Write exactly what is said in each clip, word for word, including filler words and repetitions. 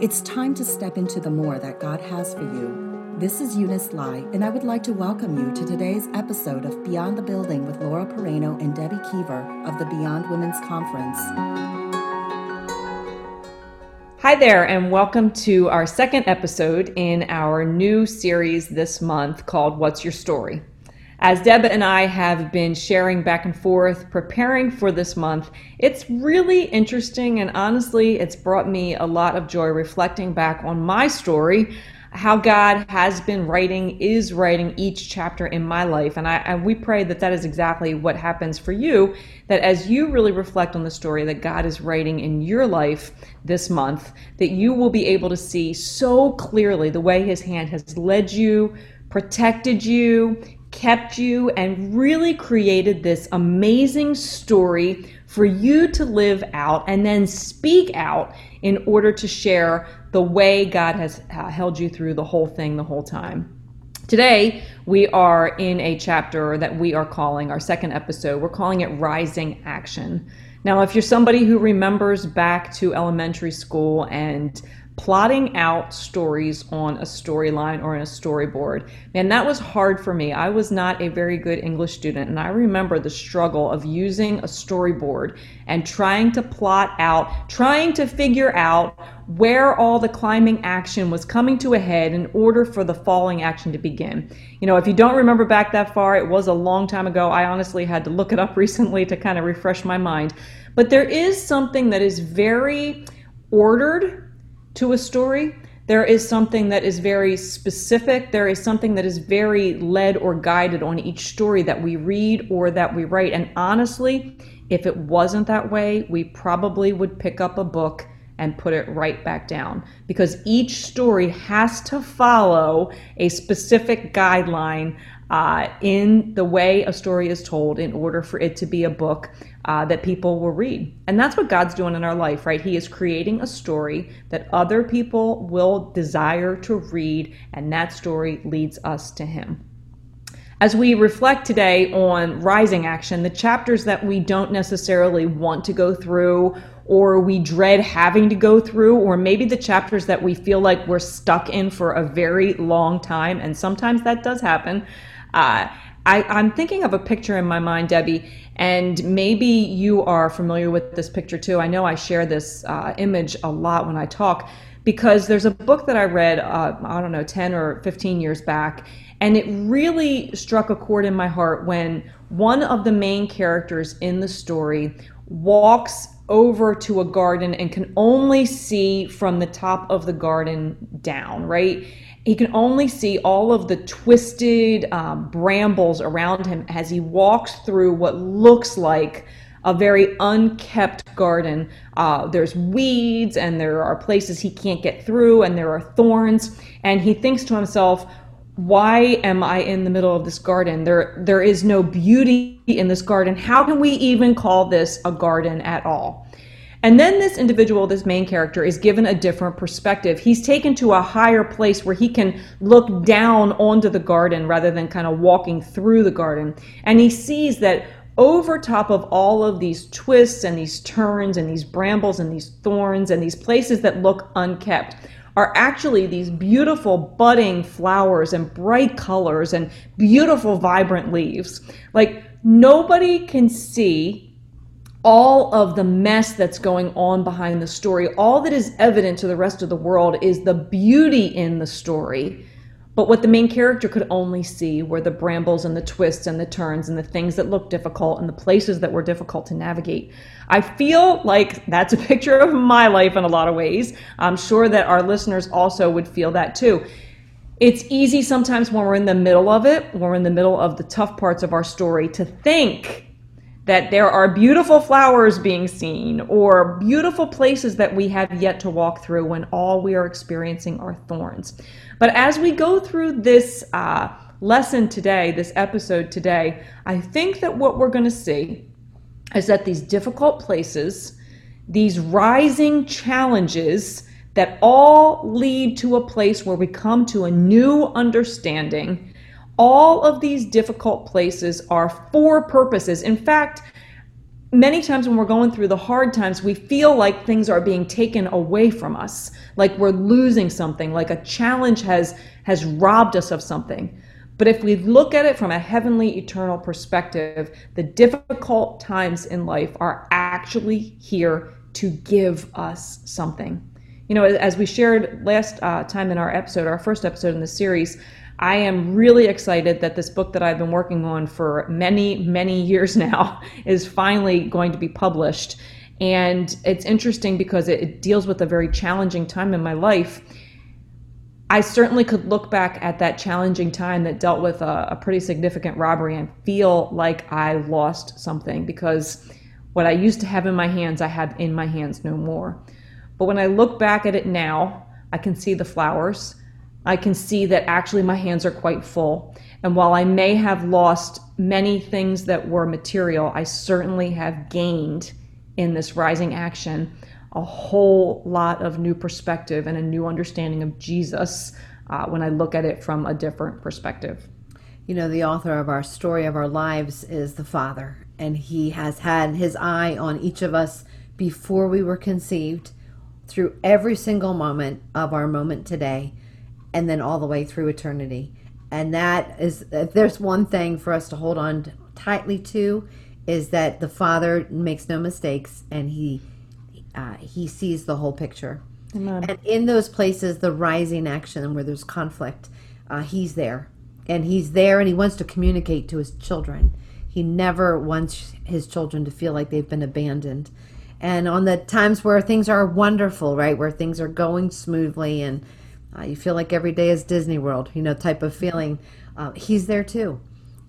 It's time to step into the more that God has for you. This is Eunice Lai, and I would like to welcome you to today's episode of Beyond the Building with Laura Pereno and Debbie Kiever of the Beyond Women's Conference. Hi there, and welcome to our second episode in our new series this month called What's Your Story? As Deb and I have been sharing back and forth, preparing for this month, it's really interesting, and honestly, it's brought me a lot of joy reflecting back on my story, how God has been writing, is writing each chapter in my life. And I and we pray that that is exactly what happens for you, that as you really reflect on the story that God is writing in your life this month, that you will be able to see so clearly the way His hand has led you, protected you, kept you, and really created this amazing story for you to live out and then speak out in order to share the way God has held you through the whole thing the whole time. Today, we are in a chapter that we are calling our second episode. We're calling it Rising Action. Now, if you're somebody who remembers back to elementary school and plotting out stories on a storyline or in a storyboard. Man, that was hard for me. I was not a very good English student, and I remember the struggle of using a storyboard and trying to plot out, trying to figure out where all the climbing action was coming to a head in order for the falling action to begin. You know, if you don't remember back that far, it was a long time ago. I honestly had to look it up recently to kind of refresh my mind. But there is something that is very ordered to a story. There is something that is very specific. There is something that is very led or guided on each story that we read or that we write. And honestly, if it wasn't that way, we probably would pick up a book and put it right back down, because each story has to follow a specific guideline uh, in the way a story is told in order for it to be a book uh, that people will read. And that's what God's doing in our life, right? He is creating a story that other people will desire to read, and that story leads us to Him. As we reflect today on Rising Action, the chapters that we don't necessarily want to go through or we dread having to go through, or maybe the chapters that we feel like we're stuck in for a very long time, and sometimes that does happen. Uh, I, I'm thinking of a picture in my mind, Debbie, and maybe you are familiar with this picture too. I know I share this uh, image a lot when I talk, because there's a book that I read, uh, I don't know, ten or fifteen years back, and it really struck a chord in my heart when one of the main characters in the story walks over to a garden and can only see from the top of the garden down, right? He can only see all of the twisted um, brambles around him as he walks through what looks like a very unkept garden. Uh, there's weeds, and there are places he can't get through, and there are thorns, and he thinks to himself, why am I in the middle of this garden? There, there is no beauty in this garden. How can we even call this a garden at all? And then this individual, this main character, is given a different perspective. He's taken to a higher place where he can look down onto the garden rather than kind of walking through the garden. And he sees that over top of all of these twists and these turns and these brambles and these thorns and these places that look unkept are actually these beautiful budding flowers and bright colors and beautiful vibrant leaves. Like, nobody can see all of the mess that's going on behind the story. All that is evident to the rest of the world is the beauty in the story. But what the main character could only see were the brambles and the twists and the turns and the things that looked difficult and the places that were difficult to navigate. I feel like that's a picture of my life in a lot of ways. I'm sure that our listeners also would feel that too. It's easy sometimes when we're in the middle of it, when we're in the middle of the tough parts of our story, to think that there are beautiful flowers being seen or beautiful places that we have yet to walk through, when all we are experiencing are thorns. But as we go through this uh, lesson today, this episode today, I think that what we're going to see is that these difficult places, these rising challenges that all lead to a place where we come to a new understanding, all of these difficult places are for purposes. In fact, many times when we're going through the hard times, we feel like things are being taken away from us, like we're losing something, like a challenge has has robbed us of something. But if we look at it from a heavenly, eternal perspective, the difficult times in life are actually here to give us something. You know, as we shared last uh, time in our episode, our first episode in the series, I am really excited that this book that I've been working on for many, many years now is finally going to be published. And it's interesting because it, it deals with a very challenging time in my life. I certainly could look back at that challenging time that dealt with a, a pretty significant robbery and feel like I lost something, because what I used to have in my hands, I have in my hands no more. But when I look back at it now, I can see the flowers. I can see that actually my hands are quite full. And while I may have lost many things that were material, I certainly have gained in this rising action a whole lot of new perspective and a new understanding of Jesus uh, when I look at it from a different perspective. You know, the author of our story of our lives is the Father, and he has had his eye on each of us before we were conceived, through every single moment of our moment today, and then all the way through eternity. And that is, if there's one thing for us to hold on tightly to, is that the Father makes no mistakes, and he uh, he sees the whole picture. Amen. And in those places, the rising action where there's conflict, uh, he's there. And he's there, and he wants to communicate to his children. He never wants his children to feel like they've been abandoned. And on the times where things are wonderful, right, where things are going smoothly and Uh, you feel like every day is Disney World, you know, type of feeling. Uh, he's there too.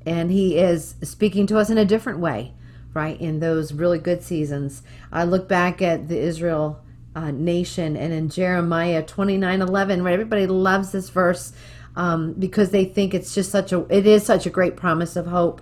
And he is speaking to us in a different way, right, in those really good seasons. I look back at the Israel uh, nation, and in Jeremiah twenty-nine eleven, right, everybody loves this verse um, because they think it's just such a, it is such a great promise of hope.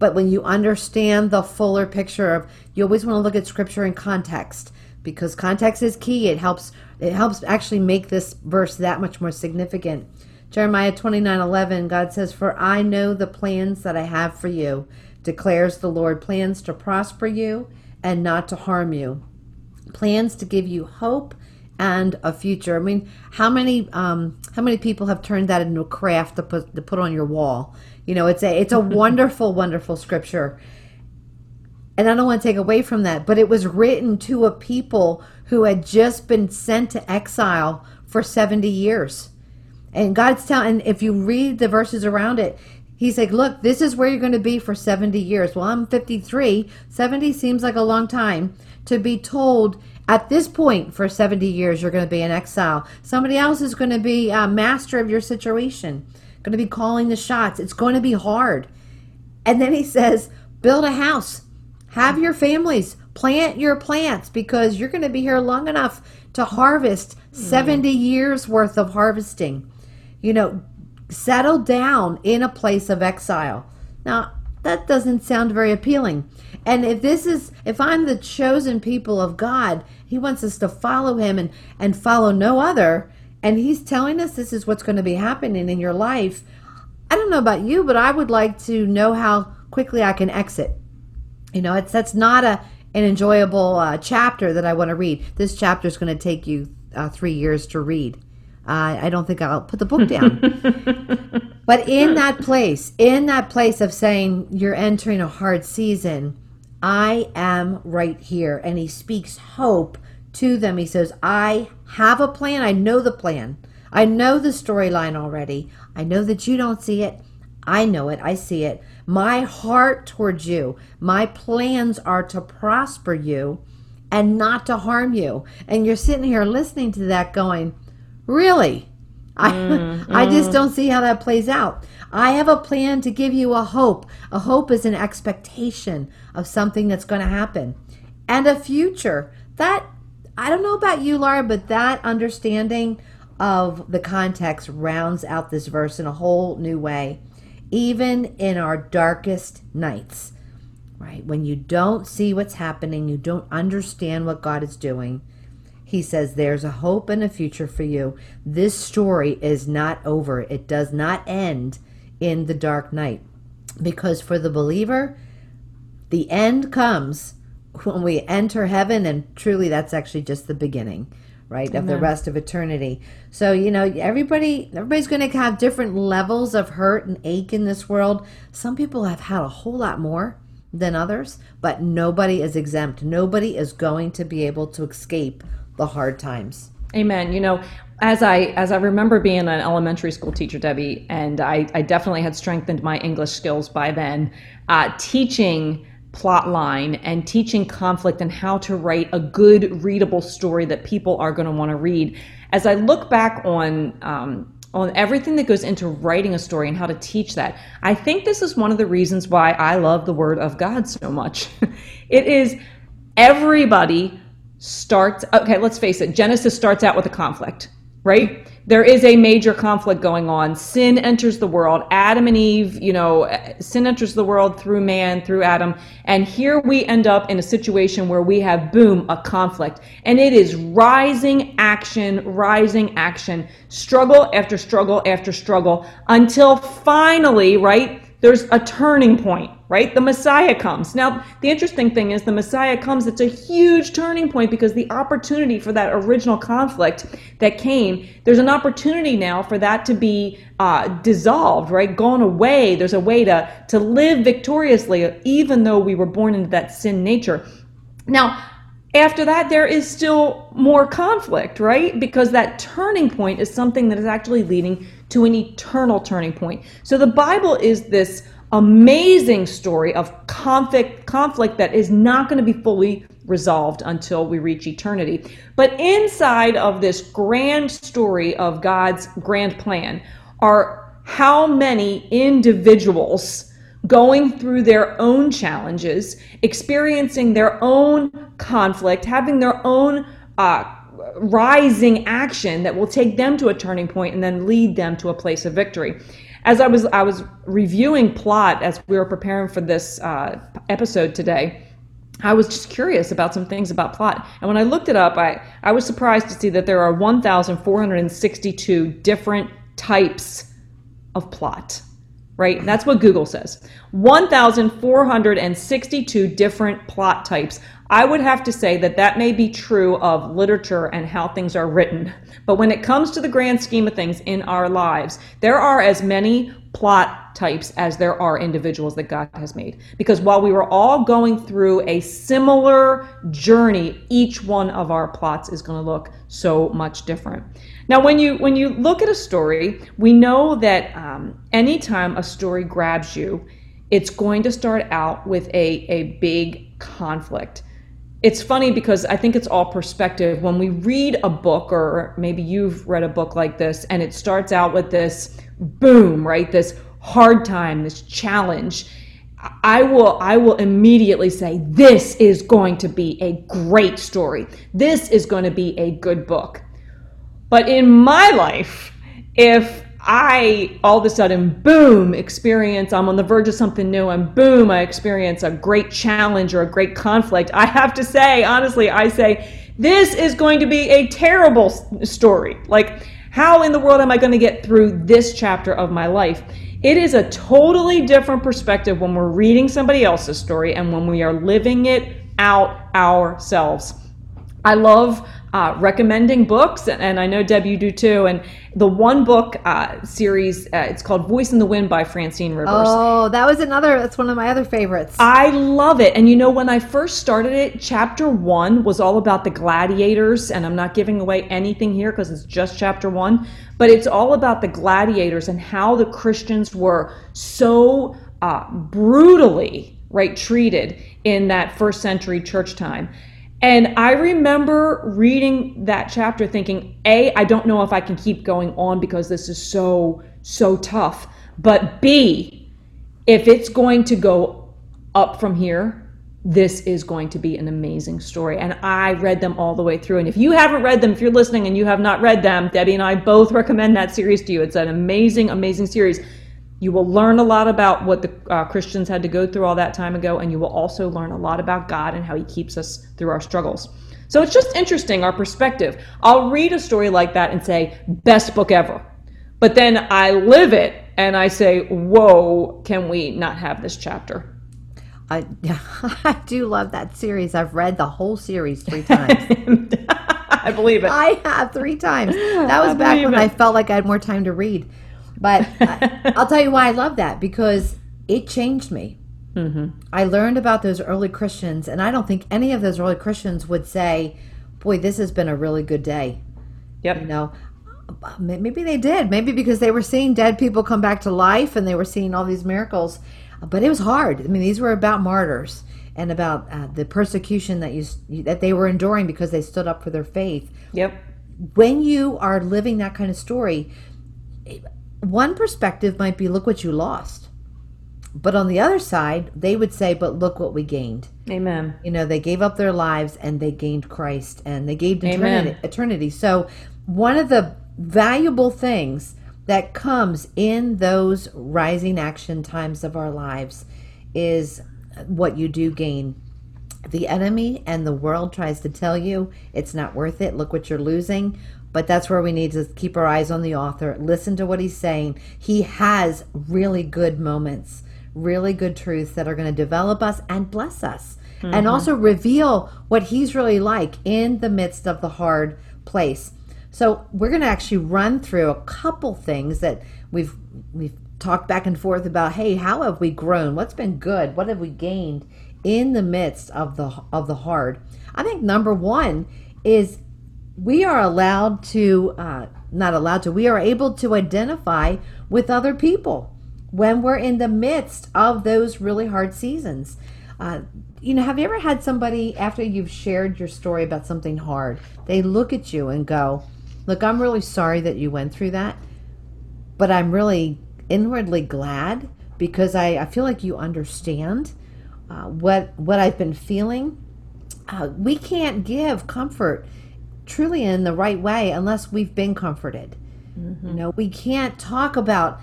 But when you understand the fuller picture of, you always want to look at scripture in context, because context is key. It helps it helps actually make this verse that much more significant. Jeremiah twenty-nine eleven, God says, "For I know the plans that I have for you, declares the Lord, plans to prosper you and not to harm you, plans to give you hope and a future." I mean, how many um, how many people have turned that into a craft to put to put on your wall? You know, it's a it's a wonderful, wonderful scripture. And I don't want to take away from that, but it was written to a people who had just been sent to exile for seventy years. And God's telling, if you read the verses around it, he's like, look, this is where you're going to be for seventy years. Well, I'm fifty-three. seventy seems like a long time to be told at this point for seventy years you're going to be in exile. Somebody else is going to be a master of your situation, going to be calling the shots. It's going to be hard. And then he says, build a house. Have your families, plant your plants, because you're going to be here long enough to harvest seventy years worth of harvesting. You know, settle down in a place of exile. Now, that doesn't sound very appealing. And if this is, if I'm the chosen people of God, he wants us to follow him and, and follow no other. And he's telling us this is what's going to be happening in your life. I don't know about you, but I would like to know how quickly I can exit. You know, it's that's not a an enjoyable uh, chapter that I want to read. This chapter is going to take you uh, three years to read. Uh, I don't think I'll put the book down. But in that place, in that place of saying you're entering a hard season, I am right here. And he speaks hope to them. He says, I have a plan. I know the plan. I know the storyline already. I know that you don't see it. I know it. I see it. My heart towards you, my plans are to prosper you and not to harm you. And you're sitting here listening to that going, really? Mm-hmm. I, I just don't see how that plays out. I have a plan to give you a hope. A hope is an expectation of something that's going to happen. And a future. That, I don't know about you, Laura, but that understanding of the context rounds out this verse in a whole new way. Even in our darkest nights, right? When you don't see what's happening, you don't understand what God is doing. He says, there's a hope and a future for you. This story is not over. It does not end in the dark night. Because for the believer, the end comes when we enter heaven, and truly that's actually just the beginning, right, Amen. Of the rest of eternity. So, you know, everybody, everybody's going to have different levels of hurt and ache in this world. Some people have had a whole lot more than others, but nobody is exempt. Nobody is going to be able to escape the hard times. Amen. You know, as I as I remember being an elementary school teacher, Debbie, and I, I definitely had strengthened my English skills by then, uh, teaching plot line and teaching conflict and how to write a good readable story that people are going to want to read. As I look back on um, on everything that goes into writing a story and how to teach that, I think this is one of the reasons why I love the Word of God so much. It is everybody starts, okay, let's face it, Genesis starts out with a conflict, right? There is a major conflict going on. Sin enters the world. Adam and Eve, you know, sin enters the world through man, through Adam. And here we end up in a situation where we have, boom, a conflict. And it is rising action, rising action, struggle after struggle after struggle until finally, right, there's a turning point, right? The Messiah comes. Now, the interesting thing is the Messiah comes. It's a huge turning point because the opportunity for that original conflict that came, there's an opportunity now for that to be uh, dissolved, right? Gone away. There's a way to, to live victoriously, even though we were born into that sin nature. Now, after that, there is still more conflict, right? Because that turning point is something that is actually leading to an eternal turning point. So the Bible is this amazing story of conflict, conflict that is not going to be fully resolved until we reach eternity. But inside of this grand story of God's grand plan are how many individuals going through their own challenges, experiencing their own conflict, having their own uh, rising action that will take them to a turning point and then lead them to a place of victory. As I was I was reviewing plot as we were preparing for this uh, episode today, I was just curious about some things about plot. And when I looked it up, I, I was surprised to see that there are one thousand four hundred sixty-two different types of plot. Right? That's what Google says. one thousand four hundred sixty-two different plot types. I would have to say that that may be true of literature and how things are written. But when it comes to the grand scheme of things in our lives, there are as many plot types as there are individuals that God has made. Because while we were all going through a similar journey, each one of our plots is going to look so much different. Now, when you when you look at a story, we know that um, anytime a story grabs you, it's going to start out with a, a big conflict. It's funny because I think it's all perspective. When we read a book, or maybe you've read a book like this, and it starts out with this boom, right? This hard time, this challenge. I will I will immediately say, this is going to be a great story. This is going to be a good book. But in my life, if I all of a sudden, boom, experience, I'm on the verge of something new, and boom, I experience a great challenge or a great conflict, I have to say, honestly, I say, this is going to be a terrible story. Like, how in the world am I going to get through this chapter of my life? It is a totally different perspective when we're reading somebody else's story and when we are living it out ourselves. I love Uh, recommending books, and, and I know Deb, you do too. And the one book uh, series, uh, it's called Voice in the Wind by Francine Rivers. Oh, that was another, that's one of my other favorites. I love it. And you know, when I first started it, chapter one was all about the gladiators, and I'm not giving away anything here because it's just chapter one, but it's all about the gladiators and how the Christians were so uh, brutally, right, treated in that first century church time. And I remember reading that chapter thinking, A, I don't know if I can keep going on because this is so, so tough. But B, if it's going to go up from here, this is going to be an amazing story. And I read them all the way through. And if you haven't read them, if you're listening and you have not read them, Debbie and I both recommend that series to you. It's an amazing, amazing series. You will learn a lot about what the uh, Christians had to go through all that time ago, and you will also learn a lot about God and how he keeps us through our struggles. So it's just interesting, our perspective. I'll read a story like that and say, best book ever. But then I live it, and I say, whoa, can we not have this chapter? I, I do love that series. I've read the whole series three times. I believe it. I have three times. That was I back when it. I felt like I had more time to read. But I, I'll tell you why I love that, because it changed me. Mm-hmm. I learned about those early Christians, and I don't think any of those early Christians would say, boy, this has been a really good day. Yep. You know, maybe they did. Maybe because they were seeing dead people come back to life, and they were seeing all these miracles. But it was hard. I mean, these were about martyrs and about uh, the persecution that you that they were enduring because they stood up for their faith. Yep. When you are living that kind of story, one perspective might be, look what you lost. But on the other side, they would say, but look what we gained. Amen. You know, they gave up their lives and they gained Christ and they gained eternity. eternity. So one of the valuable things that comes in those rising action times of our lives is what you do gain. The enemy and the world tries to tell you it's not worth it. Look what you're losing. But that's where we need to keep our eyes on the author. Listen to what he's saying. He has really good moments, really good truths that are going to develop us and bless us, mm-hmm. and also reveal what he's really like in the midst of the hard place. So we're going to actually run through a couple things that we've we've talked back and forth about. Hey, how have we grown? What's been good? What have we gained in the midst of the of the hard? I think number one is we are allowed to uh, not allowed to. We are able to identify with other people when we're in the midst of those really hard seasons. Uh, you know, have you ever had somebody, after you've shared your story about something hard, they look at you and go, look, I'm really sorry that you went through that, but I'm really inwardly glad because I, I feel like you understand uh, what what I've been feeling. Uh, we can't give comfort truly in the right way unless we've been comforted. Mm-hmm. You know, we can't talk about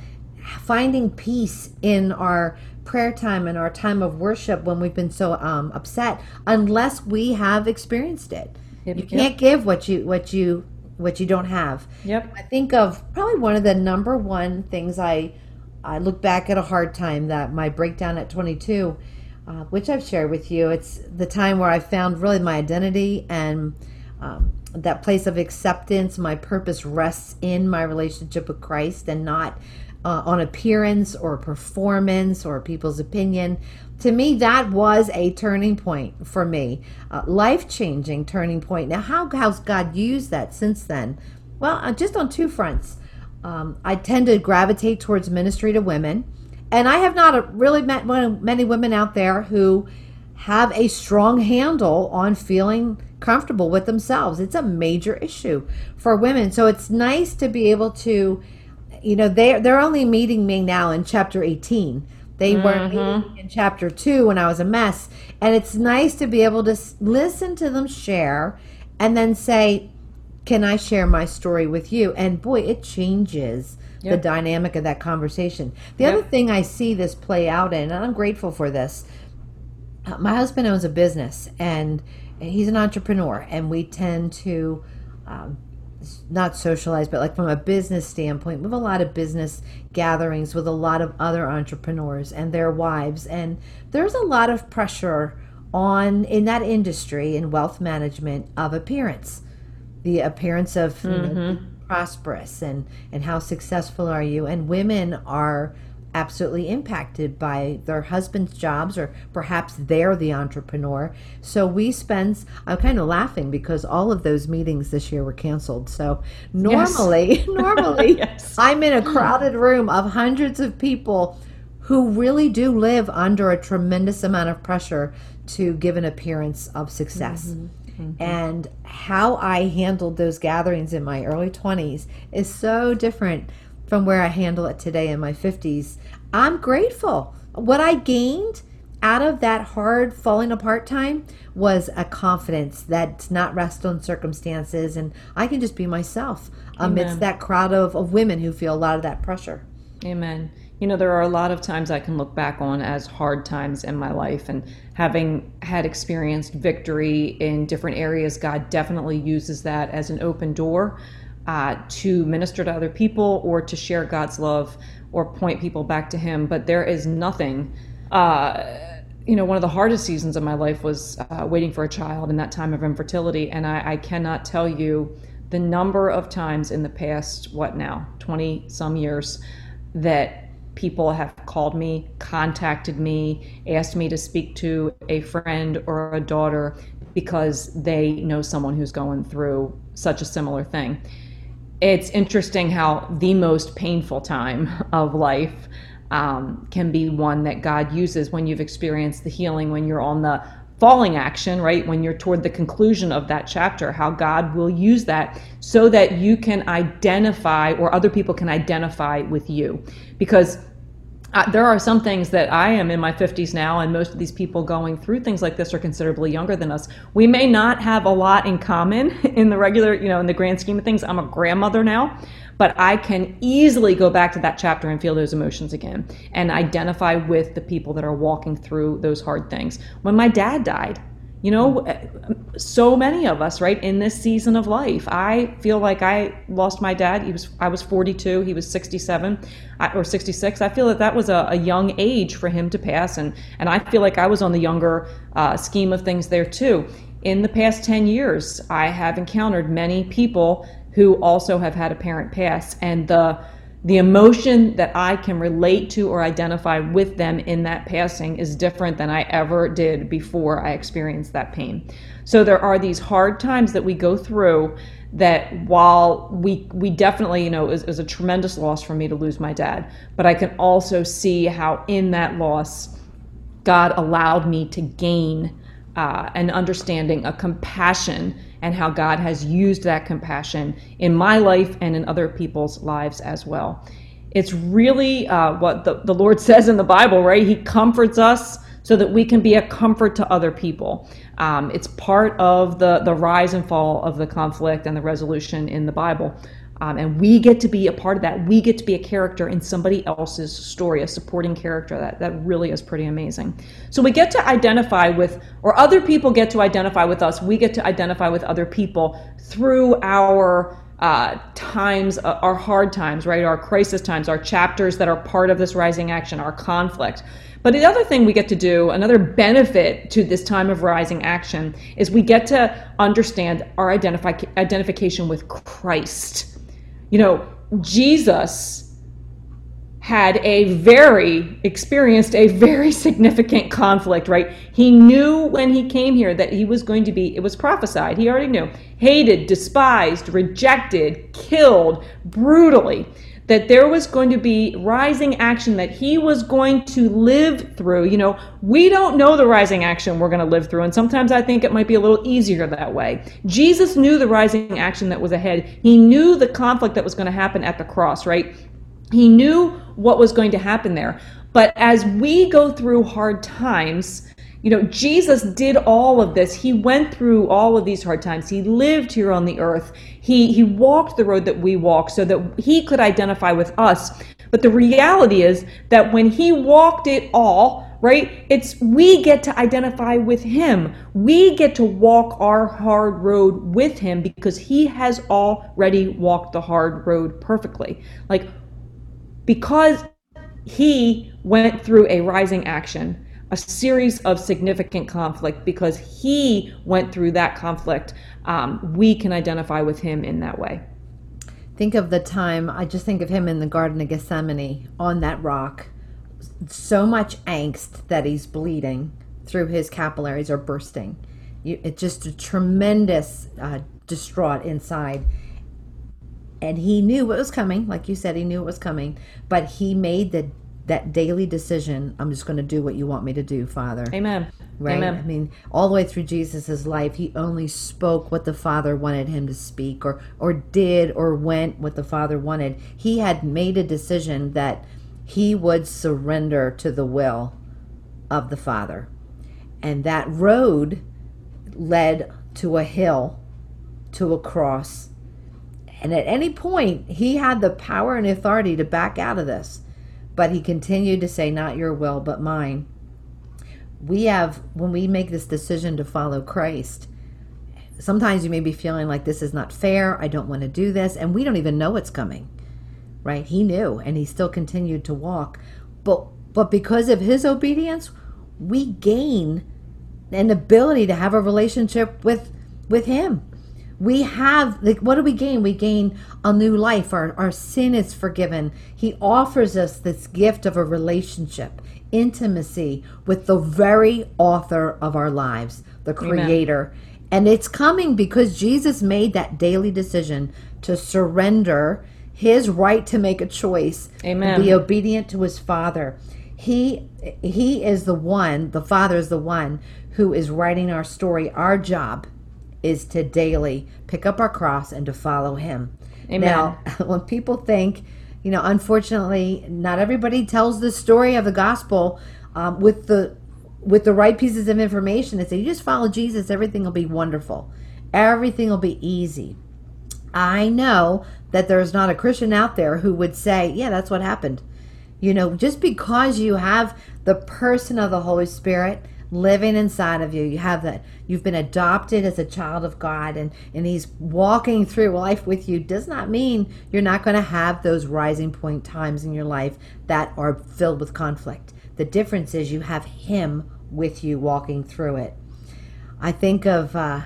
finding peace in our prayer time and our time of worship when we've been so um, upset unless we have experienced it. Yep, you can't yep. give what you what you what you don't have. Yep. I think of probably one of the number one things I I look back at a hard time, that my breakdown at twenty-two, uh, which I've shared with you. It's the time where I found really my identity and um, that place of acceptance. My purpose rests in my relationship with Christ and not Uh, on appearance or performance or people's opinion. To me, that was a turning point for me, uh, life-changing turning point. Now, how has God used that since then? Well, uh, just on two fronts. Um, I tend to gravitate towards ministry to women, and I have not uh, really met many women out there who have a strong handle on feeling comfortable with themselves. It's a major issue for women, so it's nice to be able to. You know, they're, they're only meeting me now in chapter eighteen. They mm-hmm. weren't meeting in chapter two when I was a mess. And it's nice to be able to listen to them share and then say, can I share my story with you? And boy, it changes yep. the dynamic of that conversation. The yep. other thing I see this play out in, and I'm grateful for this, my husband owns a business and he's an entrepreneur, and we tend to um, not socialized, but like from a business standpoint, we have a lot of business gatherings with a lot of other entrepreneurs and their wives. And there's a lot of pressure on in that industry in wealth management of appearance, the appearance of mm-hmm. you know, prosperous and, and how successful are you? And women are absolutely impacted by their husband's jobs, or perhaps they're the entrepreneur. So we spend, I'm kind of laughing because all of those meetings this year were canceled. So normally, yes. normally yes. I'm in a crowded room of hundreds of people who really do live under a tremendous amount of pressure to give an appearance of success. Mm-hmm. Mm-hmm. And how I handled those gatherings in my early twenties is so different from where I handle it today in my fifties. I'm grateful. What I gained out of that hard falling apart time was a confidence that's not rest on circumstances, and I can just be myself amidst Amen. That crowd of, of women who feel a lot of that pressure. Amen. You know, there are a lot of times I can look back on as hard times in my life, and having had experienced victory in different areas, God definitely uses that as an open door Uh, to minister to other people or to share God's love or point people back to Him. But there is nothing uh, you know, one of the hardest seasons of my life was uh, waiting for a child in that time of infertility. And I, I cannot tell you the number of times in the past, what now, twenty some years, that people have called me, contacted me, asked me to speak to a friend or a daughter because they know someone who's going through such a similar thing. It's interesting how the most painful time of life um, can be one that God uses when you've experienced the healing, when you're on the falling action, right? When you're toward the conclusion of that chapter, how God will use that so that you can identify, or other people can identify with you. Because Uh, there are some things that I am in my fifties now, and most of these people going through things like this are considerably younger than us. We may not have a lot in common in the regular, you know, in the grand scheme of things. I'm a grandmother now, but I can easily go back to that chapter and feel those emotions again and identify with the people that are walking through those hard things. When my dad died, you know, so many of us, right, in this season of life, I feel like I lost my dad. He was, I was forty-two, he was sixty-seven or sixty-six. I feel that that was a, a young age for him to pass. And, and I feel like I was on the younger uh, scheme of things there too. In the past ten years, I have encountered many people who also have had a parent pass, and the The emotion that I can relate to or identify with them in that passing is different than I ever did before I experienced that pain. So there are these hard times that we go through that, while we we definitely, you know, it was a tremendous loss for me to lose my dad, but I can also see how in that loss, God allowed me to gain uh, an understanding, a compassion, and how God has used that compassion in my life and in other people's lives as well. It's really uh, what the, the Lord says in the Bible, right? He comforts us so that we can be a comfort to other people. Um, it's part of the, the rise and fall of the conflict and the resolution in the Bible. Um, and we get to be a part of that. We get to be a character in somebody else's story, a supporting character. That, that really is pretty amazing. So we get to identify with, or other people get to identify with us. We get to identify with other people through our uh, times, uh, our hard times, right? Our crisis times, our chapters that are part of this rising action, our conflict. But the other thing we get to do, another benefit to this time of rising action, is we get to understand our identifi- identification with Christ. You know, Jesus had a very, experienced a very significant conflict, right? He knew when he came here that he was going to be, it was prophesied, he already knew, hated, despised, rejected, killed brutally, that there was going to be rising action that he was going to live through. You know, we don't know the rising action we're going to live through, and sometimes I think it might be a little easier that way. Jesus knew the rising action that was ahead. He knew the conflict that was going to happen at the cross, right? He knew what was going to happen there. But as we go through hard times, you know, Jesus did all of this. He went through all of these hard times. He lived here on the earth. He he walked the road that we walk so that he could identify with us. But the reality is that when he walked it all, right, it's we get to identify with him. We get to walk our hard road with him because he has already walked the hard road perfectly. Like, because he went through a rising action, a series of significant conflict, because he went through that conflict, um, we can identify with him in that way. Think of the time, I just think of him in the Garden of Gethsemane on that rock, so much angst that he's bleeding through, his capillaries are bursting. You, it's just a tremendous uh, distraught inside. And he knew what was coming, like you said, he knew what was coming, but he made the that daily decision, I'm just going to do what you want me to do, Father. Amen. Right? Amen. I mean, all the way through Jesus's life, he only spoke what the Father wanted him to speak, or or did or went what the Father wanted. He had made a decision that he would surrender to the will of the Father. And that road led to a hill, to a cross. And at any point, he had the power and authority to back out of this. But he continued to say, not your will, but mine. We have, when we make this decision to follow Christ, sometimes you may be feeling like this is not fair, I don't want to do this, and we don't even know what's coming, right? He knew, and he still continued to walk. But, but because of his obedience, we gain an ability to have a relationship with with him. We have, like, what do we gain? We gain a new life. Our, our sin is forgiven. He offers us this gift of a relationship, intimacy with the very author of our lives, the Creator. Amen. And it's coming because Jesus made that daily decision to surrender his right to make a choice. Amen. And be obedient to his Father. He, he is the one, the Father is the one who is writing our story. Our job is to daily pick up our cross and to follow him. Amen. Now, when people think, you know, unfortunately, not everybody tells the story of the gospel um, with the with the right pieces of information. They say, you just follow Jesus, everything will be wonderful. Everything will be easy. I know that there's not a Christian out there who would say, yeah, that's what happened. You know, just because you have the person of the Holy Spirit living inside of you, you have that, you've been adopted as a child of God, and and he's walking through life with you, does not mean you're not going to have those rising point times in your life that are filled with conflict. The difference is you have him with you walking through it. I think of uh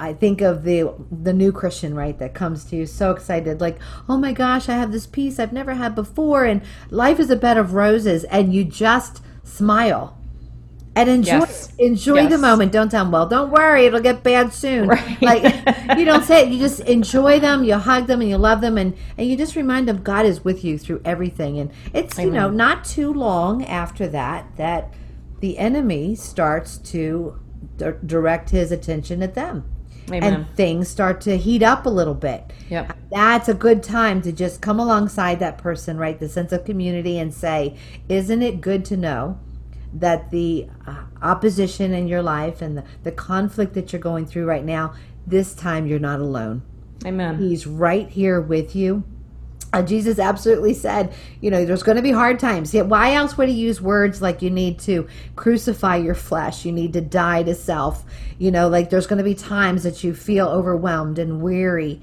I think of the the new Christian, right, that comes to you so excited, like, oh my gosh, I have this peace I've never had before, and life is a bed of roses, and you just smile and enjoy yes. enjoy yes. the moment. Don't tell them, well, don't worry, it'll get bad soon. Right. Like, you don't say it. You just enjoy them. You hug them and you love them. And, and you just remind them God is with you through everything. And it's, Amen. You know, not too long after that, that the enemy starts to d- direct his attention at them. Amen. And things start to heat up a little bit. Yep. That's a good time to just come alongside that person, right, the sense of community, and say, isn't it good to know that the uh, opposition in your life and the, the conflict that you're going through right now, this time you're not alone. Amen. He's right here with you. Uh, Jesus absolutely said, you know, there's going to be hard times. Yet why else would he use words like you need to crucify your flesh, you need to die to self? You know, like there's going to be times that you feel overwhelmed and weary,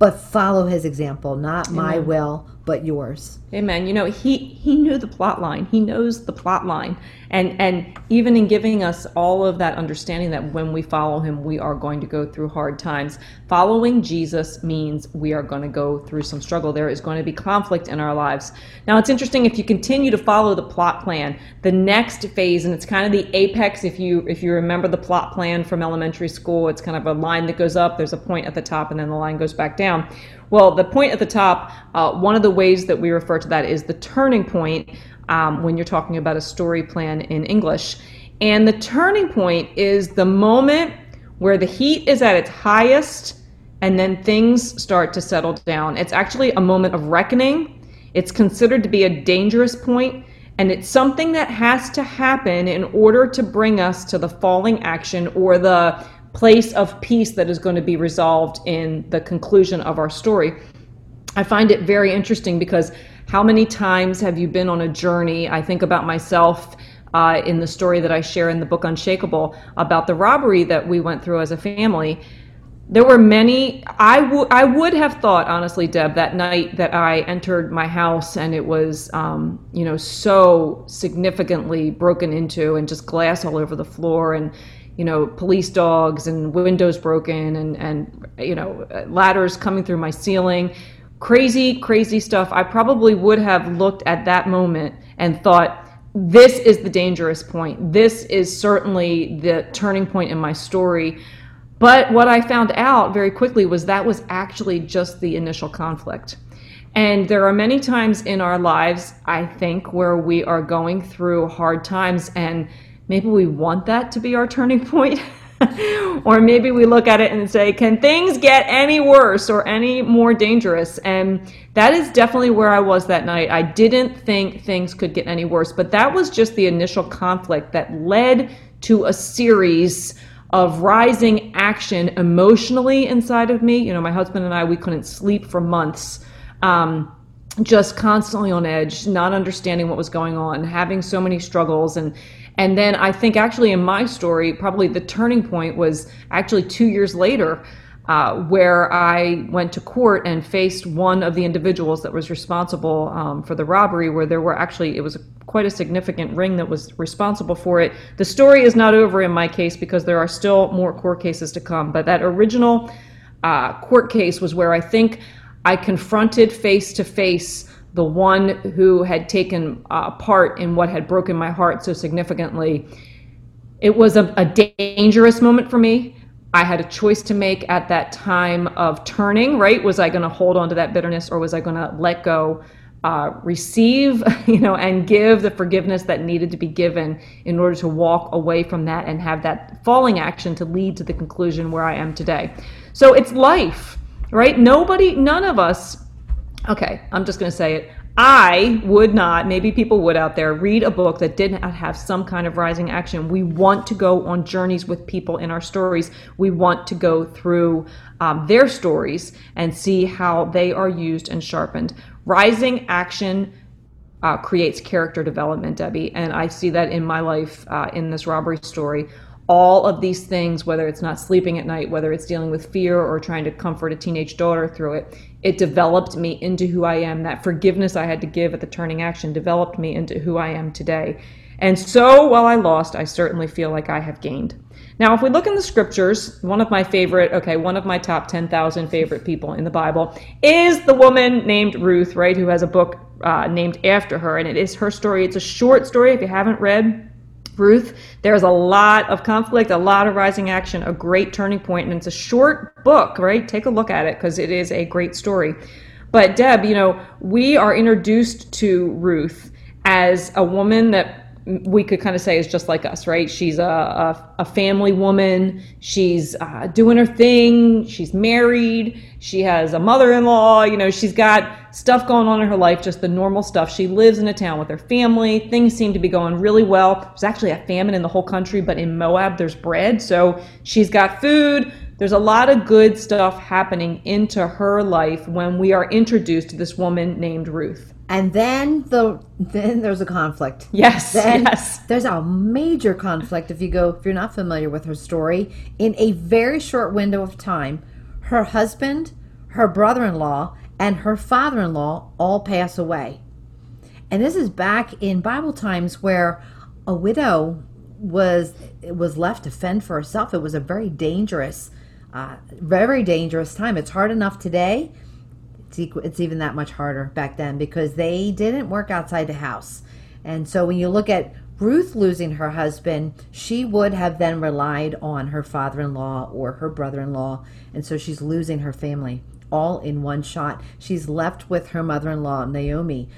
but follow his example, not Amen. My will, but yours. Amen. You know, he, he knew the plot line. He knows the plot line. And and even in giving us all of that understanding that when we follow him, we are going to go through hard times. Following Jesus means we are going to go through some struggle. There is going to be conflict in our lives. Now, it's interesting, if you continue to follow the plot plan, the next phase, and it's kind of the apex, if you if you remember the plot plan from elementary school, it's kind of a line that goes up, there's a point at the top, and then the line goes back down. Well, the point at the top, uh, one of the ways that we refer to that is the turning point, um, when you're talking about a story plan in English. And the turning point is the moment where the heat is at its highest and then things start to settle down. It's actually a moment of reckoning. It's considered to be a dangerous point, and it's something that has to happen in order to bring us to the falling action or the place of peace that is going to be resolved in the conclusion of our story. I find it very interesting because how many times have you been on a journey? I think about myself uh, in the story that I share in the book Unshakeable about the robbery that we went through as a family. There were many, I, w- I would have thought, honestly, Deb, that night that I entered my house and it was, um, you know, so significantly broken into and just glass all over the floor and, you know, police dogs and windows broken and, and you know, ladders coming through my ceiling. Crazy, crazy stuff. I probably would have looked at that moment and thought, this is the dangerous point. This is certainly the turning point in my story. But what I found out very quickly was that was actually just the initial conflict. And there are many times in our lives, I think, where we are going through hard times, and maybe we want that to be our turning point. Or maybe we look at it and say, can things get any worse or any more dangerous? And that is definitely where I was that night. I didn't think things could get any worse, but that was just the initial conflict that led to a series of rising action emotionally inside of me. You know, my husband and I, we couldn't sleep for months. Um, just constantly on edge, not understanding what was going on, having so many struggles. And And then I think actually in my story, probably the turning point was actually two years later. uh, where I went to court and faced one of the individuals that was responsible um, for the robbery, where there were actually, it was quite a significant ring that was responsible for it. The story is not over in my case because there are still more court cases to come, but that original uh, court case was where I think I confronted face to face the one who had taken uh, part in what had broken my heart so significantly. It was a, a dangerous moment for me. I had a choice to make at that time of turning, right? Was I gonna hold on to that bitterness, or was I gonna let go, uh, receive, you know, and give the forgiveness that needed to be given in order to walk away from that and have that falling action to lead to the conclusion where I am today. So it's life, right? Nobody, none of us, okay, I'm just going to say it. I would not, maybe people would out there, read a book that did not have some kind of rising action. We want to go on journeys with people in our stories. We want to go through um, their stories and see how they are used and sharpened. Rising action uh, creates character development, Debbie, and I see that in my life uh, in this robbery story. All of these things, whether it's not sleeping at night, whether it's dealing with fear or trying to comfort a teenage daughter through it, it developed me into who I am. That forgiveness I had to give at the turning action developed me into who I am today. And so while I lost, I certainly feel like I have gained. Now, if we look in the scriptures, one of my favorite, okay, one of my top ten thousand favorite people in the Bible is the woman named Ruth, right, who has a book uh, named after her, and it is her story. It's a short story if you haven't read Ruth. There's a lot of conflict, a lot of rising action, a great turning point, and it's a short book, right? Take a look at it because it is a great story. But Deb, you know, we are introduced to Ruth as a woman that we could kind of say is just like us, right? She's a, a, a family woman. She's uh, doing her thing. She's married. She has a mother-in-law. You know, she's got stuff going on in her life, just the normal stuff. She lives in a town with her family. Things seem to be going really well. There's actually a famine in the whole country, but in Moab, there's bread. So she's got food. There's a lot of good stuff happening into her life when we are introduced to this woman named Ruth. And then the then there's a conflict. Yes, then yes. There's a major conflict if you go if you're not familiar with her story. In a very short window of time, her husband, her brother-in-law, and her father-in-law all pass away. And this is back in Bible times where a widow was was left to fend for herself. It was a very dangerous, uh, very dangerous time. It's hard enough today. It's even that much harder back then because they didn't work outside the house. And so when you look at Ruth losing her husband, she would have then relied on her father-in-law or her brother-in-law. And so she's losing her family all in one shot. She's left with her mother-in-law, Naomi,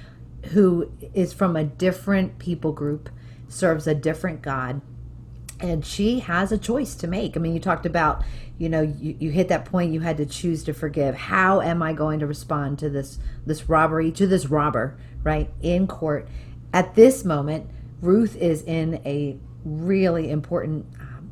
who is from a different people group, serves a different God. And she has a choice to make. I mean, you talked about, you know, you, you hit that point, you had to choose to forgive. How am I going to respond to this this robbery, to this robber, right, in court? At this moment, Ruth is in a really important um,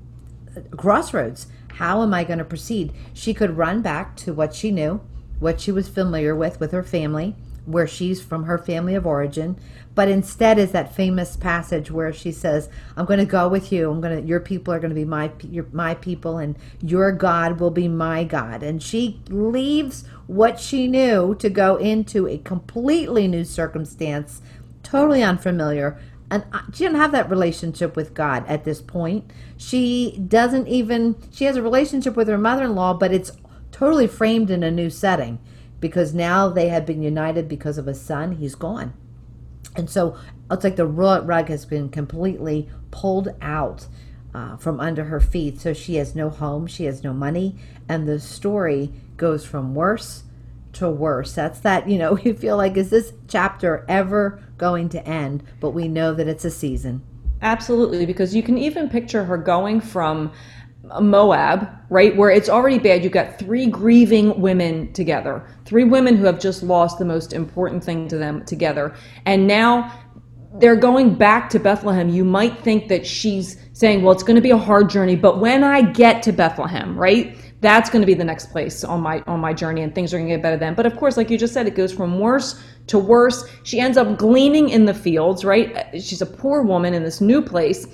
crossroads. How am I going to proceed? She could run back to what she knew, what she was familiar with, with her family, where she's from, her family of origin, but instead is that famous passage where she says, I'm going to go with you. I'm going to, your people are going to be my, your, my people, and your God will be my God. And she leaves what she knew to go into a completely new circumstance, totally unfamiliar. And she didn't have that relationship with God at this point. She doesn't even, she has a relationship with her mother-in-law, but it's totally framed in a new setting, because now they have been united because of a son. He's gone. And so it's like the rug has been completely pulled out uh, from under her feet. So she has no home. She has no money. And the story goes from worse to worse. That's that, you know, you feel like, is this chapter ever going to end? But we know that it's a season. Absolutely, because you can even picture her going from Moab, right, where it's already bad. You've got three grieving women together, three women who have just lost the most important thing to them together. And now they're going back to Bethlehem. You might think that she's saying, well, it's going to be a hard journey, but when I get to Bethlehem, right, that's going to be the next place on my on my journey, and things are going to get better then. But of course, like you just said, it goes from worse to worse. She ends up gleaning in the fields, right? She's a poor woman in this new place.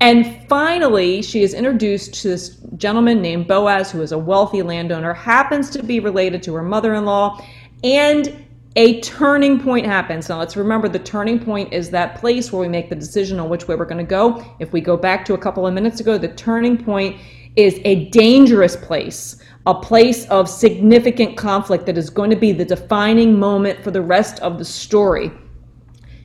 And finally, she is introduced to this gentleman named Boaz, who is a wealthy landowner, happens to be related to her mother-in-law, and a turning point happens. Now, let's remember the turning point is that place where we make the decision on which way we're going to go. If we go back to a couple of minutes ago, the turning point is a dangerous place, a place of significant conflict that is going to be the defining moment for the rest of the story.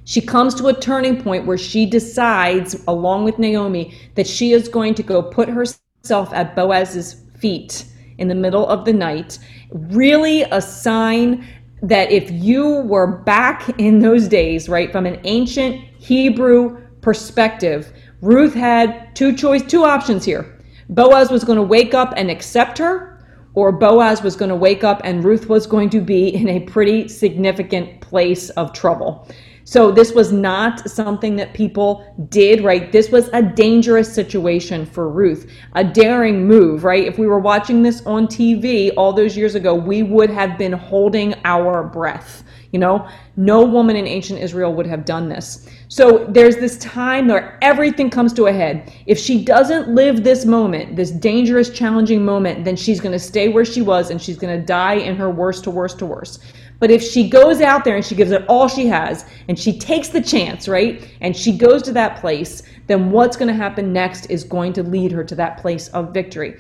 She comes to a turning point where she decides, along with Naomi, that she is going to go put herself at Boaz's feet in the middle of the night. Really a sign that if you were back in those days, right, from an ancient Hebrew perspective, Ruth had two choice, two options here. Boaz was going to wake up and accept her, or Boaz was going to wake up and Ruth was going to be in a pretty significant place of trouble. So this was not something that people did, right? This was a dangerous situation for Ruth, a daring move, right? If we were watching this on T V all those years ago, we would have been holding our breath. You know, no woman in ancient Israel would have done this. So there's this time where everything comes to a head. If she doesn't live this moment, this dangerous, challenging moment, then she's going to stay where she was and she's going to die in her worst to worst to worst. But if she goes out there and she gives it all she has and she takes the chance, right, and she goes to that place, then what's going to happen next is going to lead her to that place of victory.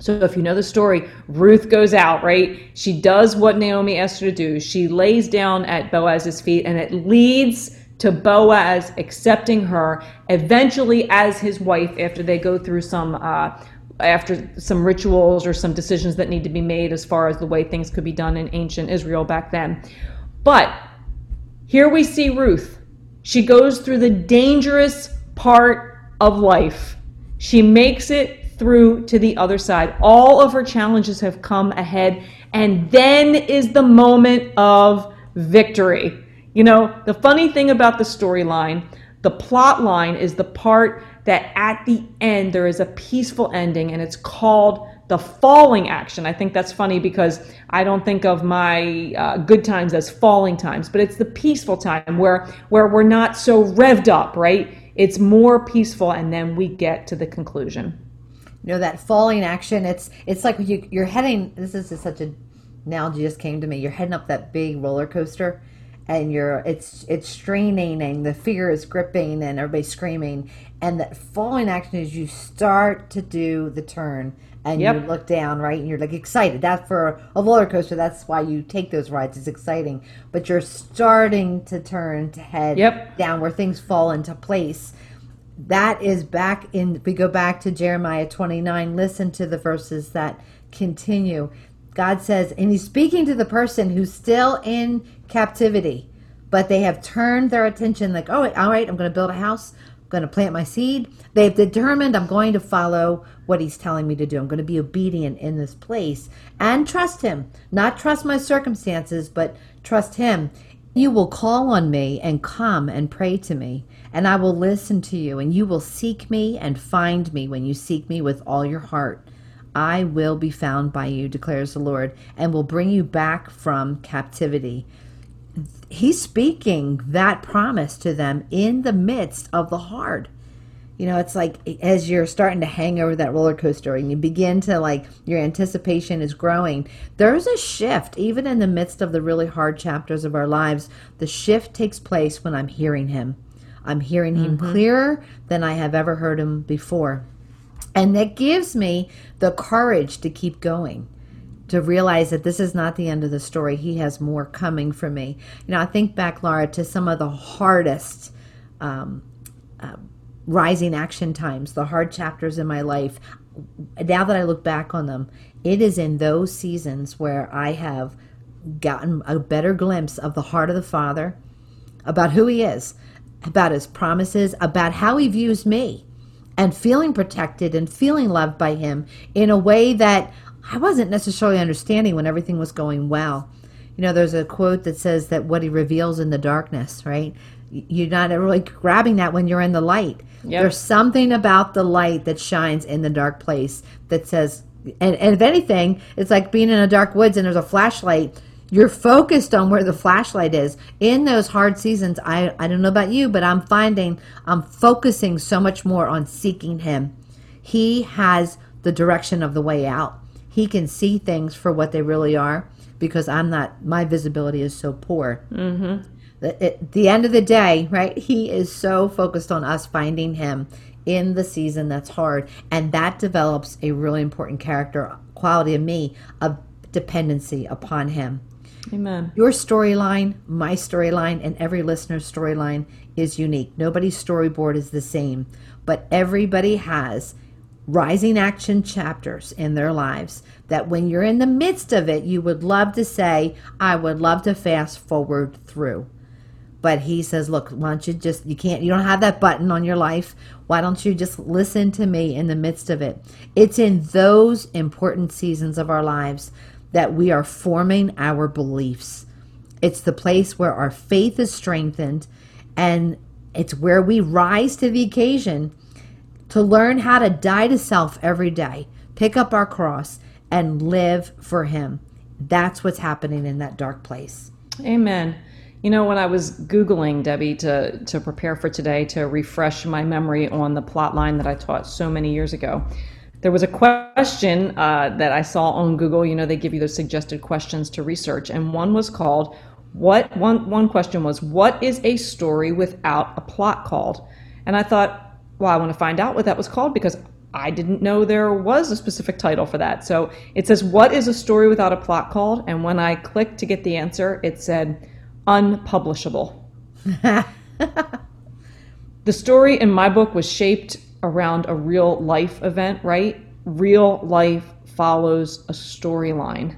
So if you know the story, Ruth goes out, right? She does what Naomi asked her to do. She lays down at Boaz's feet, and it leads to Boaz accepting her eventually as his wife after they go through some uh, after some rituals or some decisions that need to be made as far as the way things could be done in ancient Israel back then. But here we see Ruth. She goes through the dangerous part of life. She makes it through to the other side. All of her challenges have come ahead, and then is the moment of victory. You know, the funny thing about the storyline, the plot line, is the part that at the end there is a peaceful ending, and it's called the falling action. I think that's funny because I don't think of my uh, good times as falling times, but it's the peaceful time where where we're not so revved up, right? It's more peaceful, and then we get to the conclusion. You know, that falling action, it's it's like you, you're heading, this is such a analogy just came to me, you're heading up that big roller coaster and you're it's it's straining and the fear is gripping and everybody's screaming, and that falling action is you start to do the turn and yep. You look down, right, and you're like excited. That for a roller coaster, that's why you take those rides, it's exciting, but you're starting to turn to head yep. down where things fall into place. That is back in, we go back to Jeremiah twenty-nine, listen to the verses that continue. God says, and he's speaking to the person who's still in captivity, but they have turned their attention like, oh, all right, I'm going to build a house. I'm going to plant my seed. They've determined I'm going to follow what he's telling me to do. I'm going to be obedient in this place and trust him, not trust my circumstances, but trust him. You will call on me and come and pray to me, and I will listen to you, and you will seek me and find me when you seek me with all your heart. I will be found by you, declares the Lord, and will bring you back from captivity. He's speaking that promise to them in the midst of the hard. You know, it's like as you're starting to hang over that roller coaster and you begin to like your anticipation is growing, there's a shift even in the midst of the really hard chapters of our lives. The shift takes place when I'm hearing him. I'm hearing him mm-hmm. clearer than I have ever heard him before. And that gives me the courage to keep going, to realize that this is not the end of the story. He has more coming for me. You know, I think back, Laura, to some of the hardest um, uh, rising action times, the hard chapters in my life. Now that I look back on them, it is in those seasons where I have gotten a better glimpse of the heart of the Father, about who he is, about his promises, about how he views me, and feeling protected and feeling loved by him in a way that I wasn't necessarily understanding when everything was going well. You know, there's a quote that says that what he reveals in the darkness, right? You're not really grabbing that when you're in the light. Yep. There's something about the light that shines in the dark place that says, and, and if anything, it's like being in a dark woods and there's a flashlight. You're focused on where the flashlight is. In those hard seasons, I, I don't know about you, but I'm finding I'm focusing so much more on seeking him. He has the direction of the way out. He can see things for what they really are because I'm not, my visibility is so poor. Mm-hmm. At the end of the day, right, he is so focused on us finding him in the season that's hard. And that develops a really important character quality in me of dependency upon him. Amen. Your storyline, my storyline, and every listener's storyline is unique. Nobody's storyboard is the same, but everybody has rising action chapters in their lives that when you're in the midst of it, you would love to say, I would love to fast forward through. But he says, look, why don't you just, you can't, you don't have that button on your life. Why don't you just listen to me in the midst of it? It's in those important seasons of our lives that we are forming our beliefs. It's the place where our faith is strengthened, and it's where we rise to the occasion to learn how to die to self every day, pick up our cross, and live for him. That's what's happening in that dark place. Amen. You know, when I was Googling, Debbie, to, to prepare for today, to refresh my memory on the plot line that I taught so many years ago, there was a question uh, that I saw on Google. You know, they give you those suggested questions to research. And one was called, what? One, one question was, what is a story without a plot called? And I thought, well, I want to find out what that was called because I didn't know there was a specific title for that. So it says, what is a story without a plot called? And when I clicked to get the answer, it said, unpublishable. The story in my book was shaped around a real life event, right? Real life follows a storyline.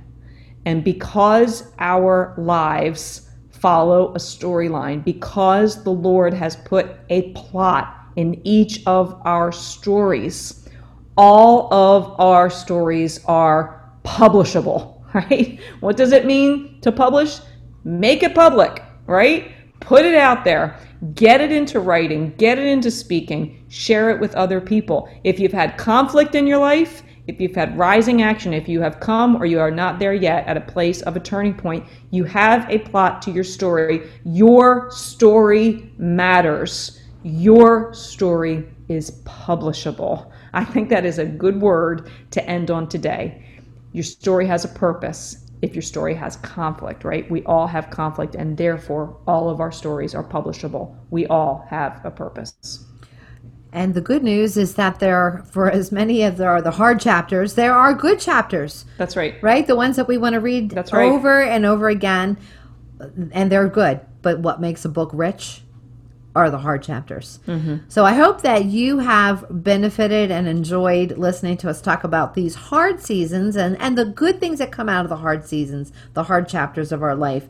And because our lives follow a storyline, because the Lord has put a plot in each of our stories, all of our stories are publishable, right? What does it mean to publish? Make it public, right? Put it out there. Get it into writing, get it into speaking, share it with other people. If you've had conflict in your life, if you've had rising action, if you have come or you are not there yet at a place of a turning point, you have a plot to your story. Your story matters. Your story is publishable. I think that is a good word to end on today. Your story has a purpose. If your story has conflict, right? We all have conflict, and therefore all of our stories are publishable. We all have a purpose. And the good news is that there, for as many as there are the hard chapters, there are good chapters. That's right. Right? The ones that we want to read That's right. over and over again, and they're good. But what makes a book rich are the hard chapters. Mm-hmm. So I hope that you have benefited and enjoyed listening to us talk about these hard seasons and, and the good things that come out of the hard seasons, the hard chapters of our life.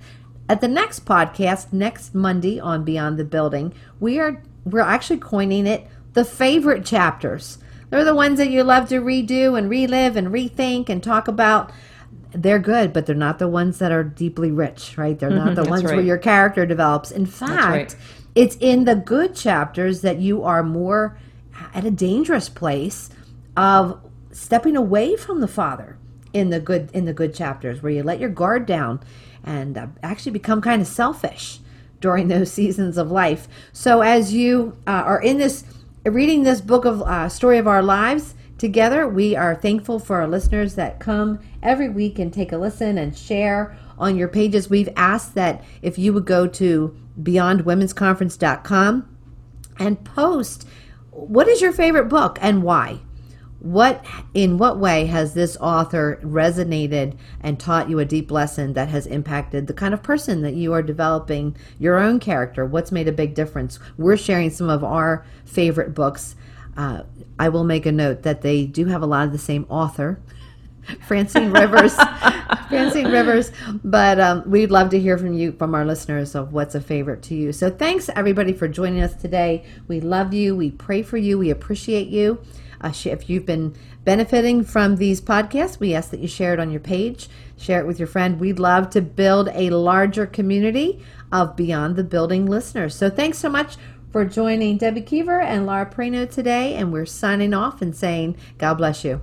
At the next podcast, next Monday on Beyond the Building, we are, we're actually coining it the favorite chapters. They're the ones that you love to redo and relive and rethink and talk about. They're good, but they're not the ones that are deeply rich, right? They're not mm-hmm, the ones right. where your character develops. In fact, it's in the good chapters that you are more at a dangerous place of stepping away from the Father in the good in the good chapters where you let your guard down and uh, actually become kind of selfish during those seasons of life. So as you uh, are in this, reading this book of uh, story of our lives together, we are thankful for our listeners that come every week and take a listen and share on your pages. We've asked that if you would go to beyond women's conference dot com and post, what is your favorite book and why? What, in what way has this author resonated and taught you a deep lesson that has impacted the kind of person that you are developing your own character? What's made a big difference? We're sharing some of our favorite books. Uh, I will make a note that they do have a lot of the same author, Francine Rivers, Francine Rivers. But um, we'd love to hear from you, from our listeners, of what's a favorite to you. So thanks everybody for joining us today. We love you. We pray for you. We appreciate you. Uh, if you've been benefiting from these podcasts, we ask that you share it on your page, share it with your friend. We'd love to build a larger community of Beyond the Building listeners. So thanks so much for joining Debbie Kiever and Laura Pereno today. And we're signing off and saying, God bless you.